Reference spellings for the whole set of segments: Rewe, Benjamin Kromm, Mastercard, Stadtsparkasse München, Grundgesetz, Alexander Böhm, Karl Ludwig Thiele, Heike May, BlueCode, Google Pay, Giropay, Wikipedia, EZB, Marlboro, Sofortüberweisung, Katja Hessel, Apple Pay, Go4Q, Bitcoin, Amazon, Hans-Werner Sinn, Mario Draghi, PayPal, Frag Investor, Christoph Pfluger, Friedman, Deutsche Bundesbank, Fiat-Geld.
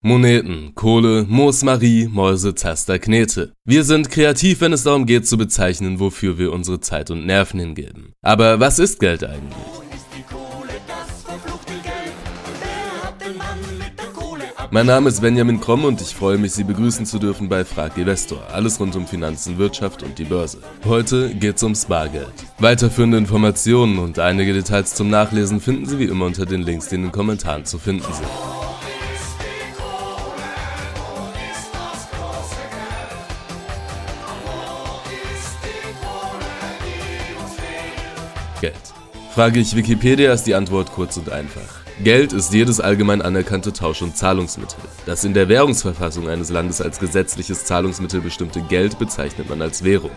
Moneten, Kohle, Moos, Marie, Mäuse, Taster, Knete. Wir sind kreativ, wenn es darum geht, zu bezeichnen, wofür wir unsere Zeit und Nerven hingeben. Aber was ist Geld eigentlich? Mein Name ist Benjamin Kromm und ich freue mich, Sie begrüßen zu dürfen bei Frag Investor. Alles rund um Finanzen, Wirtschaft und die Börse. Heute geht's ums Bargeld. Weiterführende Informationen und einige Details zum Nachlesen finden Sie wie immer unter den Links, die in den Kommentaren zu finden sind. Geld. Frage ich Wikipedia, ist die Antwort kurz und einfach. Geld ist jedes allgemein anerkannte Tausch- und Zahlungsmittel. Das in der Währungsverfassung eines Landes als gesetzliches Zahlungsmittel bestimmte Geld bezeichnet man als Währung.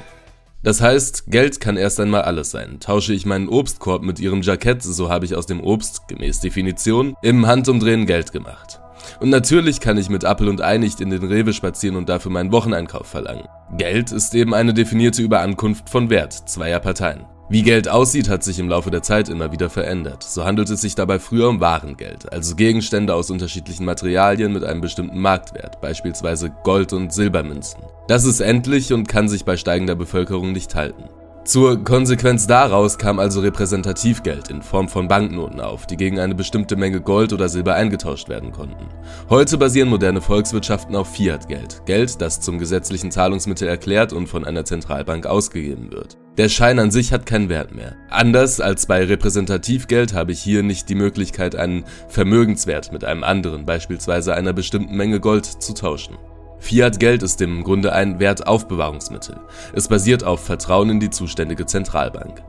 Das heißt, Geld kann erst einmal alles sein. Tausche ich meinen Obstkorb mit ihrem Jackett, so habe ich aus dem Obst, gemäß Definition, im Handumdrehen Geld gemacht. Und natürlich kann ich mit Apfel und Ei nicht in den Rewe spazieren und dafür meinen Wocheneinkauf verlangen. Geld ist eben eine definierte Übereinkunft von Wert zweier Parteien. Wie Geld aussieht, hat sich im Laufe der Zeit immer wieder verändert. So handelt es sich dabei früher um Warengeld, also Gegenstände aus unterschiedlichen Materialien mit einem bestimmten Marktwert, beispielsweise Gold- und Silbermünzen. Das ist endlich und kann sich bei steigender Bevölkerung nicht halten. Zur Konsequenz daraus kam also Repräsentativgeld in Form von Banknoten auf, die gegen eine bestimmte Menge Gold oder Silber eingetauscht werden konnten. Heute basieren moderne Volkswirtschaften auf Fiat-Geld, Geld, das zum gesetzlichen Zahlungsmittel erklärt und von einer Zentralbank ausgegeben wird. Der Schein an sich hat keinen Wert mehr. Anders als bei Repräsentativgeld habe ich hier nicht die Möglichkeit, einen Vermögenswert mit einem anderen, beispielsweise einer bestimmten Menge Gold, zu tauschen. Fiat-Geld ist im Grunde ein Wertaufbewahrungsmittel. Es basiert auf Vertrauen in die zuständige Zentralbank.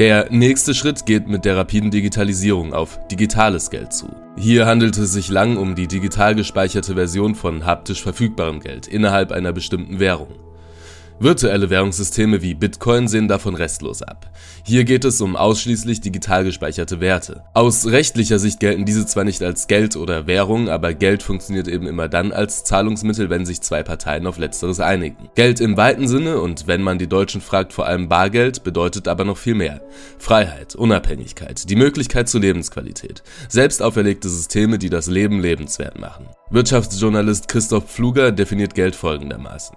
Der nächste Schritt geht mit der rapiden Digitalisierung auf digitales Geld zu. Hier handelt es sich lang um die digital gespeicherte Version von haptisch verfügbarem Geld innerhalb einer bestimmten Währung. Virtuelle Währungssysteme wie Bitcoin sehen davon restlos ab. Hier geht es um ausschließlich digital gespeicherte Werte. Aus rechtlicher Sicht gelten diese zwar nicht als Geld oder Währung, aber Geld funktioniert eben immer dann als Zahlungsmittel, wenn sich zwei Parteien auf Letzteres einigen. Geld im weiten Sinne, und wenn man die Deutschen fragt, vor allem Bargeld, bedeutet aber noch viel mehr. Freiheit, Unabhängigkeit, die Möglichkeit zur Lebensqualität, selbst auferlegte Systeme, die das Leben lebenswert machen. Wirtschaftsjournalist Christoph Pfluger definiert Geld folgendermaßen.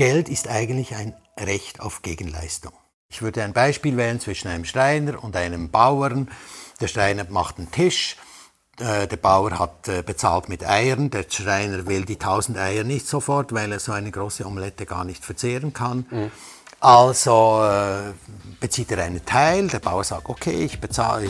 Geld ist eigentlich ein Recht auf Gegenleistung. Ich würde ein Beispiel wählen zwischen einem Schreiner und einem Bauern. Der Schreiner macht einen Tisch, der Bauer hat bezahlt mit Eiern. Der Schreiner will die 1000 Eier nicht sofort, weil er so eine große Omelette gar nicht verzehren kann. Mhm. Also bezieht er einen Teil, der Bauer sagt, okay, ich bezahle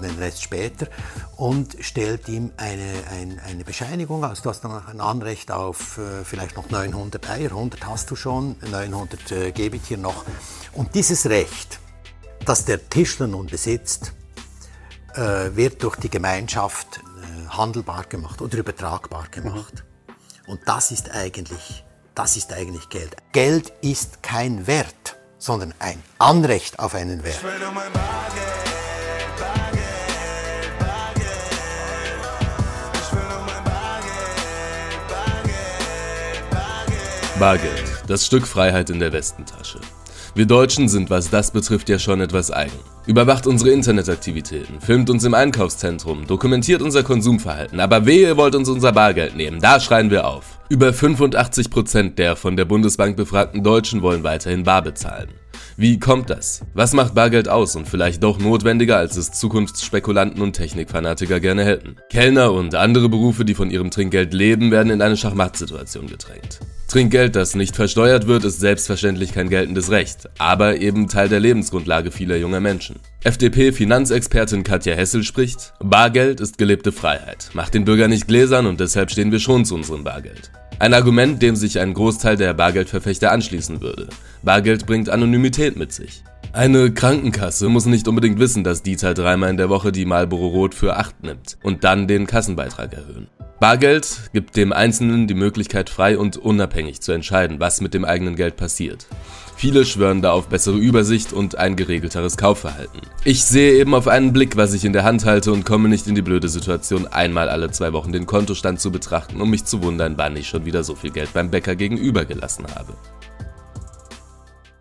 den Rest später und stellt ihm eine Bescheinigung aus. Du hast dann ein Anrecht auf vielleicht noch 900 Eier, 100 hast du schon, 900 gebe ich dir noch. Und dieses Recht, das der Tischler nun besitzt, wird durch die Gemeinschaft handelbar gemacht oder übertragbar gemacht. Mhm. Und das ist eigentlich Geld. Geld ist kein Wert, sondern ein Anrecht auf einen Wert. Bargeld, das Stück Freiheit in der Westentasche. Wir Deutschen sind, was das betrifft, ja schon etwas eigen. Überwacht unsere Internetaktivitäten, filmt uns im Einkaufszentrum, dokumentiert unser Konsumverhalten, aber wehe, ihr wollt uns unser Bargeld nehmen, da schreien wir auf. Über 85% der von der Bundesbank befragten Deutschen wollen weiterhin bar bezahlen. Wie kommt das? Was macht Bargeld aus und vielleicht doch notwendiger, als es Zukunftsspekulanten und Technikfanatiker gerne hätten? Kellner und andere Berufe, die von ihrem Trinkgeld leben, werden in eine Schachmattsituation gedrängt. Trinkgeld, das nicht versteuert wird, ist selbstverständlich kein geltendes Recht, aber eben Teil der Lebensgrundlage vieler junger Menschen. FDP-Finanzexpertin Katja Hessel spricht: Bargeld ist gelebte Freiheit, macht den Bürger nicht gläsern und deshalb stehen wir schon zu unserem Bargeld. Ein Argument, dem sich ein Großteil der Bargeldverfechter anschließen würde. Bargeld bringt Anonymität mit sich. Eine Krankenkasse muss nicht unbedingt wissen, dass Dieter dreimal in der Woche die Marlboro Rot für 8 nimmt und dann den Kassenbeitrag erhöhen. Bargeld gibt dem Einzelnen die Möglichkeit, frei und unabhängig zu entscheiden, was mit dem eigenen Geld passiert. Viele schwören da auf bessere Übersicht und ein geregelteres Kaufverhalten. Ich sehe eben auf einen Blick, was ich in der Hand halte und komme nicht in die blöde Situation, einmal alle 2 Wochen den Kontostand zu betrachten, um mich zu wundern, wann ich schon wieder so viel Geld beim Bäcker gegenüber gelassen habe.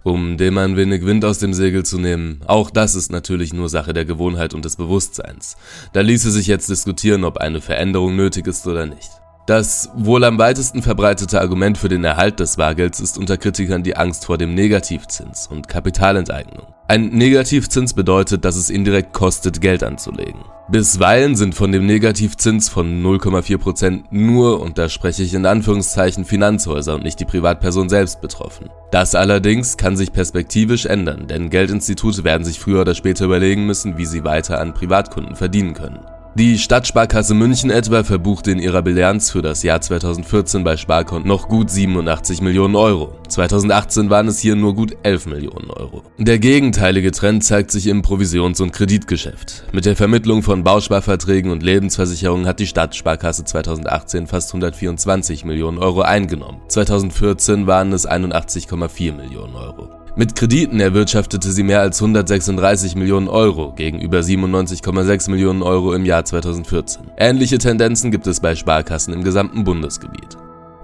um dem ein wenig Wind aus dem Segel zu nehmen. Auch das ist natürlich nur Sache der Gewohnheit und des Bewusstseins. Da ließe sich jetzt diskutieren, ob eine Veränderung nötig ist oder nicht. Das wohl am weitesten verbreitete Argument für den Erhalt des Bargelds ist unter Kritikern die Angst vor dem Negativzins und Kapitalenteignung. Ein Negativzins bedeutet, dass es indirekt kostet, Geld anzulegen. Bisweilen sind von dem Negativzins von 0,4% nur, und da spreche ich in Anführungszeichen, Finanzhäuser und nicht die Privatperson selbst betroffen. Das allerdings kann sich perspektivisch ändern, denn Geldinstitute werden sich früher oder später überlegen müssen, wie sie weiter an Privatkunden verdienen können. Die Stadtsparkasse München etwa verbuchte in ihrer Bilanz für das Jahr 2014 bei Sparkonten noch gut 87 Millionen Euro. 2018 waren es hier nur gut 11 Millionen Euro. Der gegenteilige Trend zeigt sich im Provisions- und Kreditgeschäft. Mit der Vermittlung von Bausparverträgen und Lebensversicherungen hat die Stadtsparkasse 2018 fast 124 Millionen Euro eingenommen. 2014 waren es 81,4 Millionen Euro. Mit Krediten erwirtschaftete sie mehr als 136 Millionen Euro gegenüber 97,6 Millionen Euro im Jahr 2014. Ähnliche Tendenzen gibt es bei Sparkassen im gesamten Bundesgebiet.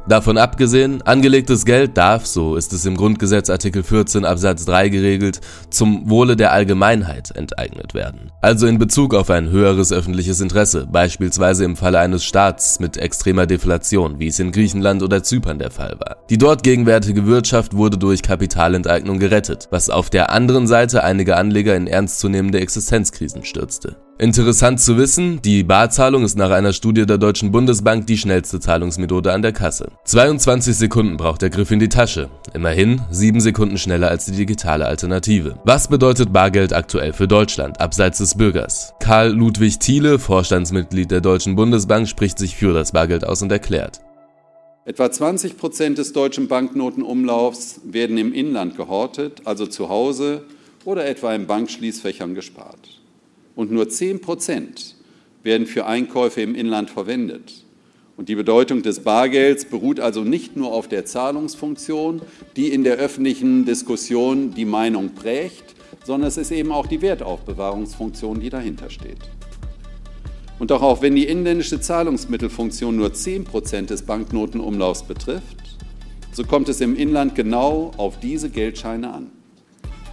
Davon abgesehen, angelegtes Geld darf, so ist es im Grundgesetz Artikel 14 Absatz 3 geregelt, zum Wohle der Allgemeinheit enteignet werden. Also in Bezug auf ein höheres öffentliches Interesse, beispielsweise im Falle eines Staats mit extremer Deflation, wie es in Griechenland oder Zypern der Fall war. Die dort gegenwärtige Wirtschaft wurde durch Kapitalenteignung gerettet, was auf der anderen Seite einige Anleger in ernstzunehmende Existenzkrisen stürzte. Interessant zu wissen, die Barzahlung ist nach einer Studie der Deutschen Bundesbank die schnellste Zahlungsmethode an der Kasse. 22 Sekunden braucht der Griff in die Tasche. Immerhin 7 Sekunden schneller als die digitale Alternative. Was bedeutet Bargeld aktuell für Deutschland, abseits des Bürgers? Karl Ludwig Thiele, Vorstandsmitglied der Deutschen Bundesbank, spricht sich für das Bargeld aus und erklärt: Etwa 20% des deutschen Banknotenumlaufs werden im Inland gehortet, also zu Hause oder etwa in Bankschließfächern gespart. Und nur 10% werden für Einkäufe im Inland verwendet. Und die Bedeutung des Bargelds beruht also nicht nur auf der Zahlungsfunktion, die in der öffentlichen Diskussion die Meinung prägt, sondern es ist eben auch die Wertaufbewahrungsfunktion, die dahinter steht. Und doch auch wenn die inländische Zahlungsmittelfunktion nur 10% des Banknotenumlaufs betrifft, so kommt es im Inland genau auf diese Geldscheine an.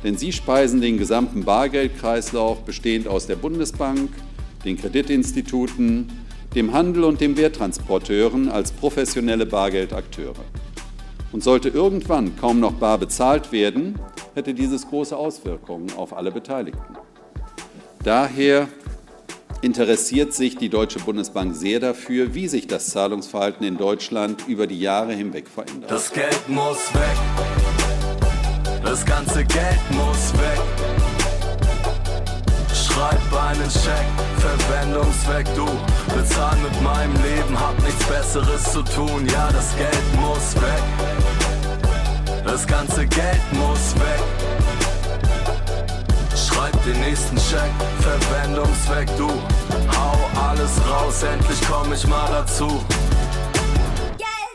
Denn sie speisen den gesamten Bargeldkreislauf, bestehend aus der Bundesbank, den Kreditinstituten, dem Handel und den Werttransporteuren als professionelle Bargeldakteure. Und sollte irgendwann kaum noch bar bezahlt werden, hätte dieses große Auswirkungen auf alle Beteiligten. Daher interessiert sich die Deutsche Bundesbank sehr dafür, wie sich das Zahlungsverhalten in Deutschland über die Jahre hinweg verändert. Das Geld muss weg. Das ganze Geld muss weg. Schreib einen Scheck, Verwendungszweck, du. Bezahl mit meinem Leben, hab nichts Besseres zu tun. Ja, das Geld muss weg. Das ganze Geld muss weg. Schreib den nächsten Scheck, Verwendungszweck, du. Hau alles raus, endlich komm ich mal dazu.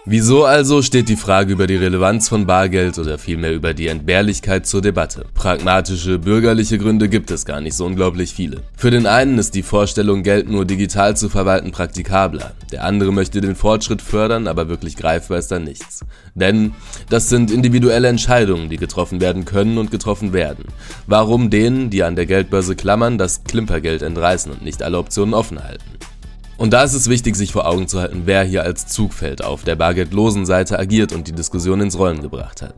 Wieso also steht die Frage über die Relevanz von Bargeld oder vielmehr über die Entbehrlichkeit zur Debatte? Pragmatische, bürgerliche Gründe gibt es gar nicht so unglaublich viele. Für den einen ist die Vorstellung, Geld nur digital zu verwalten, praktikabler. Der andere möchte den Fortschritt fördern, aber wirklich greifbar ist da nichts. Denn das sind individuelle Entscheidungen, die getroffen werden können und getroffen werden. Warum denen, die an der Geldbörse klammern, das Klimpergeld entreißen und nicht alle Optionen offen halten? Und da ist es wichtig, sich vor Augen zu halten, wer hier als Zugpferd auf der bargeldlosen Seite agiert und die Diskussion ins Rollen gebracht hat.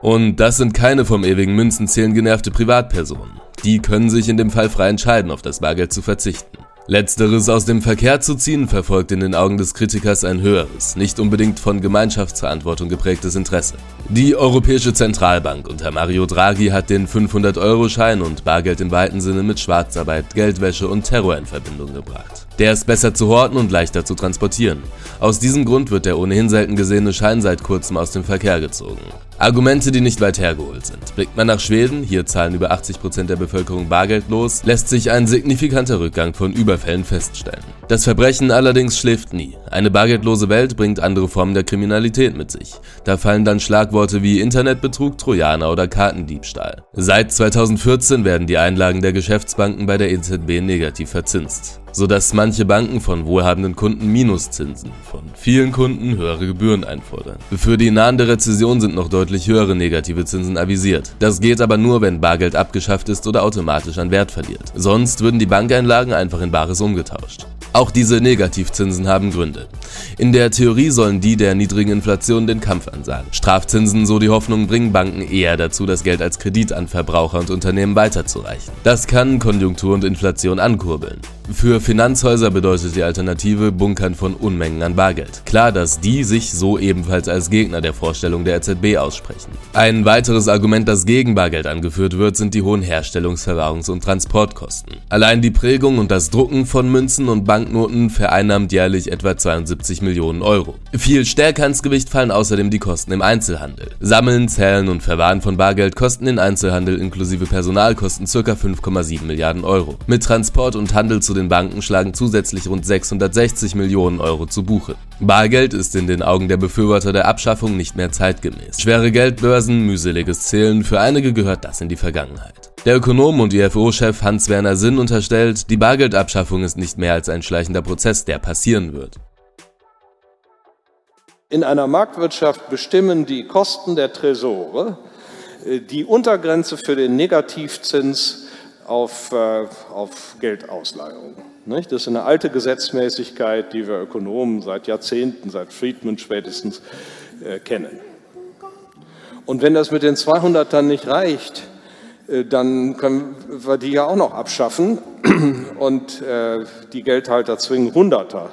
Und das sind keine vom ewigen Münzenzählen genervte Privatpersonen. Die können sich in dem Fall frei entscheiden, auf das Bargeld zu verzichten. Letzteres aus dem Verkehr zu ziehen, verfolgt in den Augen des Kritikers ein höheres, nicht unbedingt von Gemeinschaftsverantwortung geprägtes Interesse. Die Europäische Zentralbank unter Mario Draghi hat den 500-Euro-Schein und Bargeld im weiten Sinne mit Schwarzarbeit, Geldwäsche und Terror in Verbindung gebracht. Der ist besser zu horten und leichter zu transportieren. Aus diesem Grund wird der ohnehin selten gesehene Schein seit kurzem aus dem Verkehr gezogen. Argumente, die nicht weit hergeholt sind. Blickt man nach Schweden, hier zahlen über 80% der Bevölkerung bargeldlos, lässt sich ein signifikanter Rückgang von Überfällen feststellen. Das Verbrechen allerdings schläft nie. Eine bargeldlose Welt bringt andere Formen der Kriminalität mit sich. Da fallen dann Schlagworte wie Internetbetrug, Trojaner oder Kartendiebstahl. Seit 2014 werden die Einlagen der Geschäftsbanken bei der EZB negativ verzinst. sodass manche Banken von wohlhabenden Kunden Minuszinsen, von vielen Kunden höhere Gebühren einfordern. Für die nahende Rezession sind noch deutlich höhere negative Zinsen avisiert. Das geht aber nur, wenn Bargeld abgeschafft ist oder automatisch an Wert verliert. Sonst würden die Bankeinlagen einfach in Bares umgetauscht. Auch diese Negativzinsen haben Gründe. In der Theorie sollen die der niedrigen Inflation den Kampf ansagen. Strafzinsen, so die Hoffnung, bringen Banken eher dazu, das Geld als Kredit an Verbraucher und Unternehmen weiterzureichen. Das kann Konjunktur und Inflation ankurbeln. Für Finanzhäuser bedeutet die Alternative Bunkern von Unmengen an Bargeld. Klar, dass die sich so ebenfalls als Gegner der Vorstellung der EZB aussprechen. Ein weiteres Argument, das gegen Bargeld angeführt wird, sind die hohen Herstellungs-, Verwahrungs- und Transportkosten. Allein die Prägung und das Drucken von Münzen und Banknoten vereinnahmt jährlich etwa 72 Millionen Euro. Viel stärker ins Gewicht fallen außerdem die Kosten im Einzelhandel. Sammeln, Zählen und Verwahren von Bargeld kosten den Einzelhandel inklusive Personalkosten ca. 5,7 Milliarden Euro. Mit Transport und Handel zu den Banken schlagen zusätzlich rund 660 Millionen Euro zu Buche. Bargeld ist in den Augen der Befürworter der Abschaffung nicht mehr zeitgemäß. Schwere Geldbörsen, mühseliges Zählen, für einige gehört das in die Vergangenheit. Der Ökonom und IFO-Chef Hans-Werner Sinn unterstellt, die Bargeldabschaffung ist nicht mehr als ein schleichender Prozess, der passieren wird. In einer Marktwirtschaft bestimmen die Kosten der Tresore die Untergrenze für den Negativzins auf Geldausleihung. Das ist eine alte Gesetzmäßigkeit, die wir Ökonomen seit Jahrzehnten, seit Friedman spätestens, kennen. Und wenn das mit den 200ern nicht reicht, dann können wir die ja auch noch abschaffen und die Geldhalter zwingen, Hunderter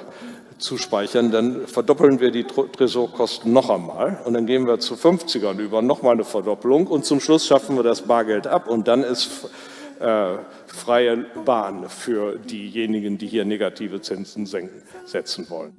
zu speichern. Dann verdoppeln wir die Tresorkosten noch einmal und dann gehen wir zu 50ern über, nochmal eine Verdoppelung und zum Schluss schaffen wir das Bargeld ab und dann ist freie Bahn für diejenigen, die hier negative Zinsen setzen wollen.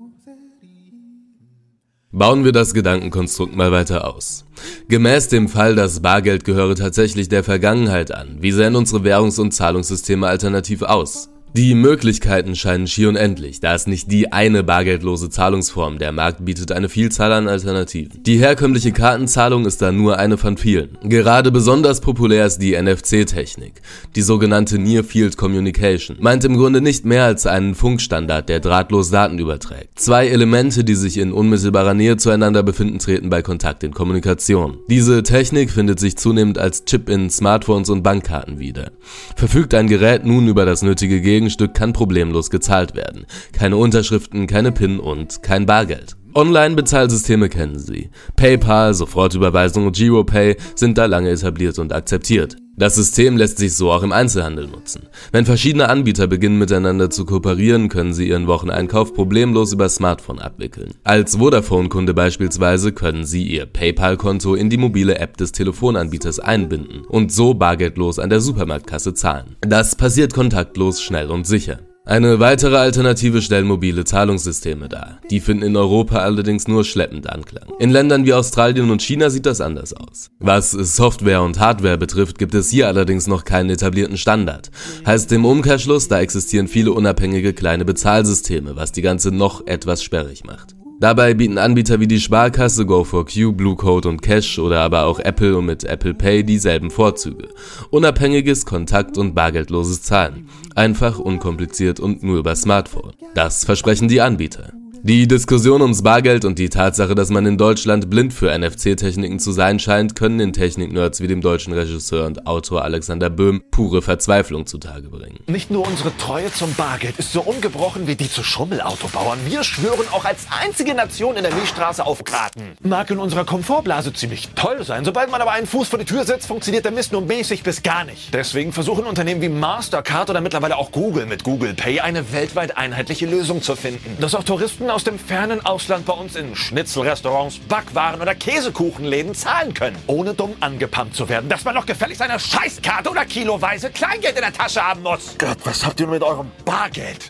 Bauen wir das Gedankenkonstrukt mal weiter aus. Gemäß dem Fall, das Bargeld gehöre tatsächlich der Vergangenheit an. Wie sehen unsere Währungs- und Zahlungssysteme alternativ aus? Die Möglichkeiten scheinen schier unendlich, da es nicht die eine bargeldlose Zahlungsform, der Markt bietet eine Vielzahl an Alternativen. Die herkömmliche Kartenzahlung ist da nur eine von vielen. Gerade besonders populär ist die NFC-Technik, die sogenannte Near Field Communication, meint im Grunde nicht mehr als einen Funkstandard, der drahtlos Daten überträgt. Zwei Elemente, die sich in unmittelbarer Nähe zueinander befinden, treten bei Kontakt in Kommunikation. Diese Technik findet sich zunehmend als Chip in Smartphones und Bankkarten wieder. Verfügt ein Gerät nun über das nötige Gegenstück, kann problemlos gezahlt werden. Keine Unterschriften, keine PIN und kein Bargeld. Online-Bezahlsysteme kennen Sie. PayPal, Sofortüberweisung und Giropay sind da lange etabliert und akzeptiert. Das System lässt sich so auch im Einzelhandel nutzen. Wenn verschiedene Anbieter beginnen miteinander zu kooperieren, können sie ihren Wocheneinkauf problemlos über Smartphone abwickeln. Als Vodafone-Kunde beispielsweise können sie ihr PayPal-Konto in die mobile App des Telefonanbieters einbinden und so bargeldlos an der Supermarktkasse zahlen. Das passiert kontaktlos, schnell und sicher. Eine weitere Alternative stellen mobile Zahlungssysteme dar. Die finden in Europa allerdings nur schleppend Anklang. In Ländern wie Australien und China sieht das anders aus. Was Software und Hardware betrifft, gibt es hier allerdings noch keinen etablierten Standard. Heißt im Umkehrschluss, da existieren viele unabhängige kleine Bezahlsysteme, was die ganze noch etwas sperrig macht. Dabei bieten Anbieter wie die Sparkasse, Go4Q, BlueCode und Cash oder aber auch Apple und mit Apple Pay dieselben Vorzüge. Unabhängiges, kontakt- und bargeldloses Zahlen. Einfach, unkompliziert und nur über Smartphone. Das versprechen die Anbieter. Die Diskussion ums Bargeld und die Tatsache, dass man in Deutschland blind für NFC-Techniken zu sein scheint, können den Technik-Nerds wie dem deutschen Regisseur und Autor Alexander Böhm pure Verzweiflung zutage bringen. Nicht nur unsere Treue zum Bargeld ist so ungebrochen wie die zu Schummelautobauern. Wir schwören auch als einzige Nation in der Milchstraße auf Karten. Mag in unserer Komfortblase ziemlich toll sein. Sobald man aber einen Fuß vor die Tür setzt, funktioniert der Mist nur mäßig bis gar nicht. Deswegen versuchen Unternehmen wie Mastercard oder mittlerweile auch Google mit Google Pay eine weltweit einheitliche Lösung zu finden. Dass auch Touristen aus dem fernen Ausland bei uns in Schnitzelrestaurants, Backwaren oder Käsekuchenläden zahlen können, ohne dumm angepumpt zu werden, dass man noch gefälligst eine Scheißkarte oder kiloweise Kleingeld in der Tasche haben muss. Gott, was habt ihr mit eurem Bargeld?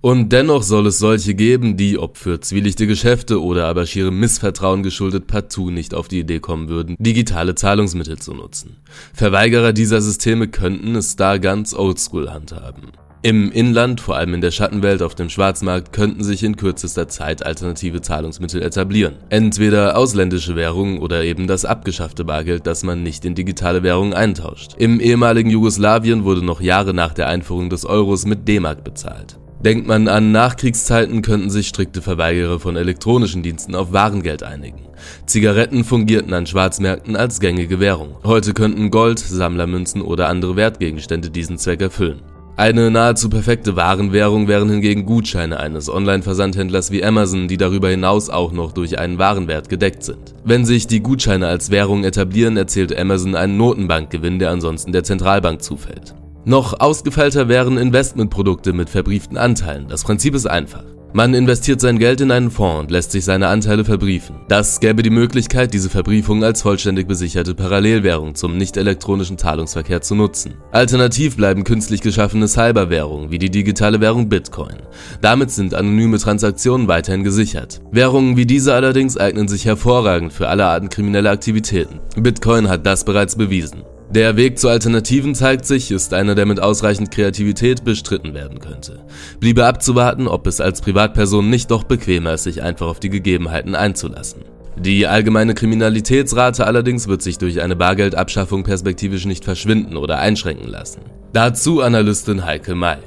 Und dennoch soll es solche geben, die, ob für zwielichtige Geschäfte oder aber schierem Missvertrauen geschuldet, partout nicht auf die Idee kommen würden, digitale Zahlungsmittel zu nutzen. Verweigerer dieser Systeme könnten es da ganz oldschool handhaben. Im Inland, vor allem in der Schattenwelt auf dem Schwarzmarkt, könnten sich in kürzester Zeit alternative Zahlungsmittel etablieren. Entweder ausländische Währungen oder eben das abgeschaffte Bargeld, das man nicht in digitale Währungen eintauscht. Im ehemaligen Jugoslawien wurde noch Jahre nach der Einführung des Euros mit D-Mark bezahlt. Denkt man an Nachkriegszeiten, könnten sich strikte Verweigerer von elektronischen Diensten auf Warengeld einigen. Zigaretten fungierten an Schwarzmärkten als gängige Währung. Heute könnten Gold, Sammlermünzen oder andere Wertgegenstände diesen Zweck erfüllen. Eine nahezu perfekte Warenwährung wären hingegen Gutscheine eines Online-Versandhändlers wie Amazon, die darüber hinaus auch noch durch einen Warenwert gedeckt sind. Wenn sich die Gutscheine als Währung etablieren, erzielt Amazon einen Notenbankgewinn, der ansonsten der Zentralbank zufällt. Noch ausgefeilter wären Investmentprodukte mit verbrieften Anteilen. Das Prinzip ist einfach. Man investiert sein Geld in einen Fonds und lässt sich seine Anteile verbriefen. Das gäbe die Möglichkeit, diese Verbriefung als vollständig besicherte Parallelwährung zum nicht-elektronischen Zahlungsverkehr zu nutzen. Alternativ bleiben künstlich geschaffene Cyberwährungen wie die digitale Währung Bitcoin. Damit sind anonyme Transaktionen weiterhin gesichert. Währungen wie diese allerdings eignen sich hervorragend für alle Arten krimineller Aktivitäten. Bitcoin hat das bereits bewiesen. Der Weg zu Alternativen, zeigt sich, ist einer, der mit ausreichend Kreativität bestritten werden könnte. Bliebe abzuwarten, ob es als Privatperson nicht doch bequemer ist, sich einfach auf die Gegebenheiten einzulassen. Die allgemeine Kriminalitätsrate allerdings wird sich durch eine Bargeldabschaffung perspektivisch nicht verschwinden oder einschränken lassen. Dazu Analystin Heike May.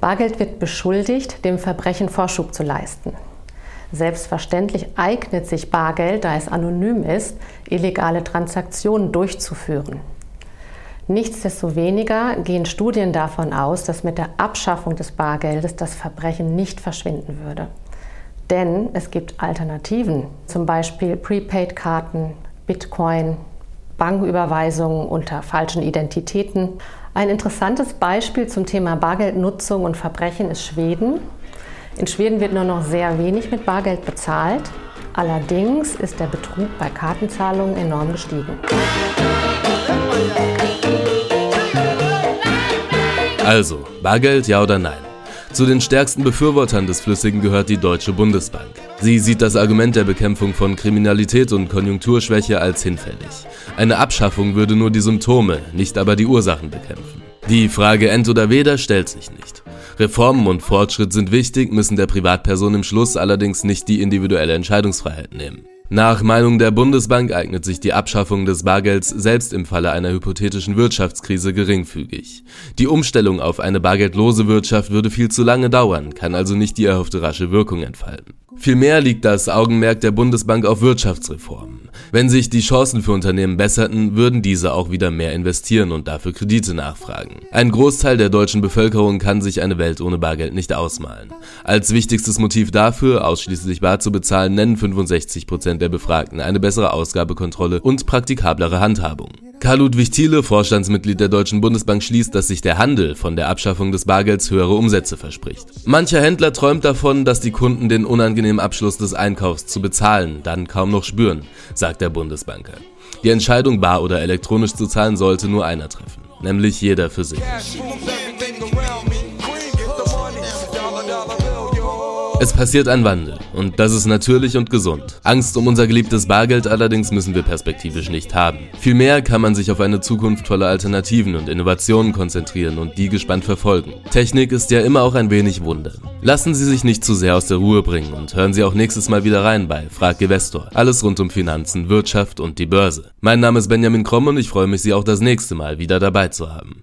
Bargeld wird beschuldigt, dem Verbrechen Vorschub zu leisten. Selbstverständlich eignet sich Bargeld, da es anonym ist, illegale Transaktionen durchzuführen. Nichtsdestoweniger gehen Studien davon aus, dass mit der Abschaffung des Bargeldes das Verbrechen nicht verschwinden würde. Denn es gibt Alternativen, zum Beispiel Prepaid-Karten, Bitcoin, Banküberweisungen unter falschen Identitäten. Ein interessantes Beispiel zum Thema Bargeldnutzung und Verbrechen ist Schweden. In Schweden wird nur noch sehr wenig mit Bargeld bezahlt. Allerdings ist der Betrug bei Kartenzahlungen enorm gestiegen. Also, Bargeld ja oder nein? Zu den stärksten Befürwortern des Flüssigen gehört die Deutsche Bundesbank. Sie sieht das Argument der Bekämpfung von Kriminalität und Konjunkturschwäche als hinfällig. Eine Abschaffung würde nur die Symptome, nicht aber die Ursachen bekämpfen. Die Frage Ent oder Weder stellt sich nicht. Reformen und Fortschritt sind wichtig, müssen der Privatperson im Schluss allerdings nicht die individuelle Entscheidungsfreiheit nehmen. Nach Meinung der Bundesbank eignet sich die Abschaffung des Bargelds selbst im Falle einer hypothetischen Wirtschaftskrise geringfügig. Die Umstellung auf eine bargeldlose Wirtschaft würde viel zu lange dauern, kann also nicht die erhoffte rasche Wirkung entfalten. Vielmehr liegt das Augenmerk der Bundesbank auf Wirtschaftsreformen. Wenn sich die Chancen für Unternehmen besserten, würden diese auch wieder mehr investieren und dafür Kredite nachfragen. Ein Großteil der deutschen Bevölkerung kann sich eine Welt ohne Bargeld nicht ausmalen. Als wichtigstes Motiv dafür, ausschließlich bar zu bezahlen, nennen 65% der Befragten eine bessere Ausgabekontrolle und praktikablere Handhabung. Karl Ludwig Thiele, Vorstandsmitglied der Deutschen Bundesbank, schließt, dass sich der Handel von der Abschaffung des Bargelds höhere Umsätze verspricht. Mancher Händler träumt davon, dass die Kunden den unangenehmen Abschluss des Einkaufs zu bezahlen dann kaum noch spüren, sagt der Bundesbanker. Die Entscheidung, bar oder elektronisch zu zahlen, sollte nur einer treffen, nämlich jeder für sich. Es passiert ein Wandel und das ist natürlich und gesund. Angst um unser geliebtes Bargeld allerdings müssen wir perspektivisch nicht haben. Vielmehr kann man sich auf eine Zukunft voller Alternativen und Innovationen konzentrieren und die gespannt verfolgen. Technik ist ja immer auch ein wenig Wunder. Lassen Sie sich nicht zu sehr aus der Ruhe bringen und hören Sie auch nächstes Mal wieder rein bei Frag Investor. Alles rund um Finanzen, Wirtschaft und die Börse. Mein Name ist Benjamin Kromm und ich freue mich, Sie auch das nächste Mal wieder dabei zu haben.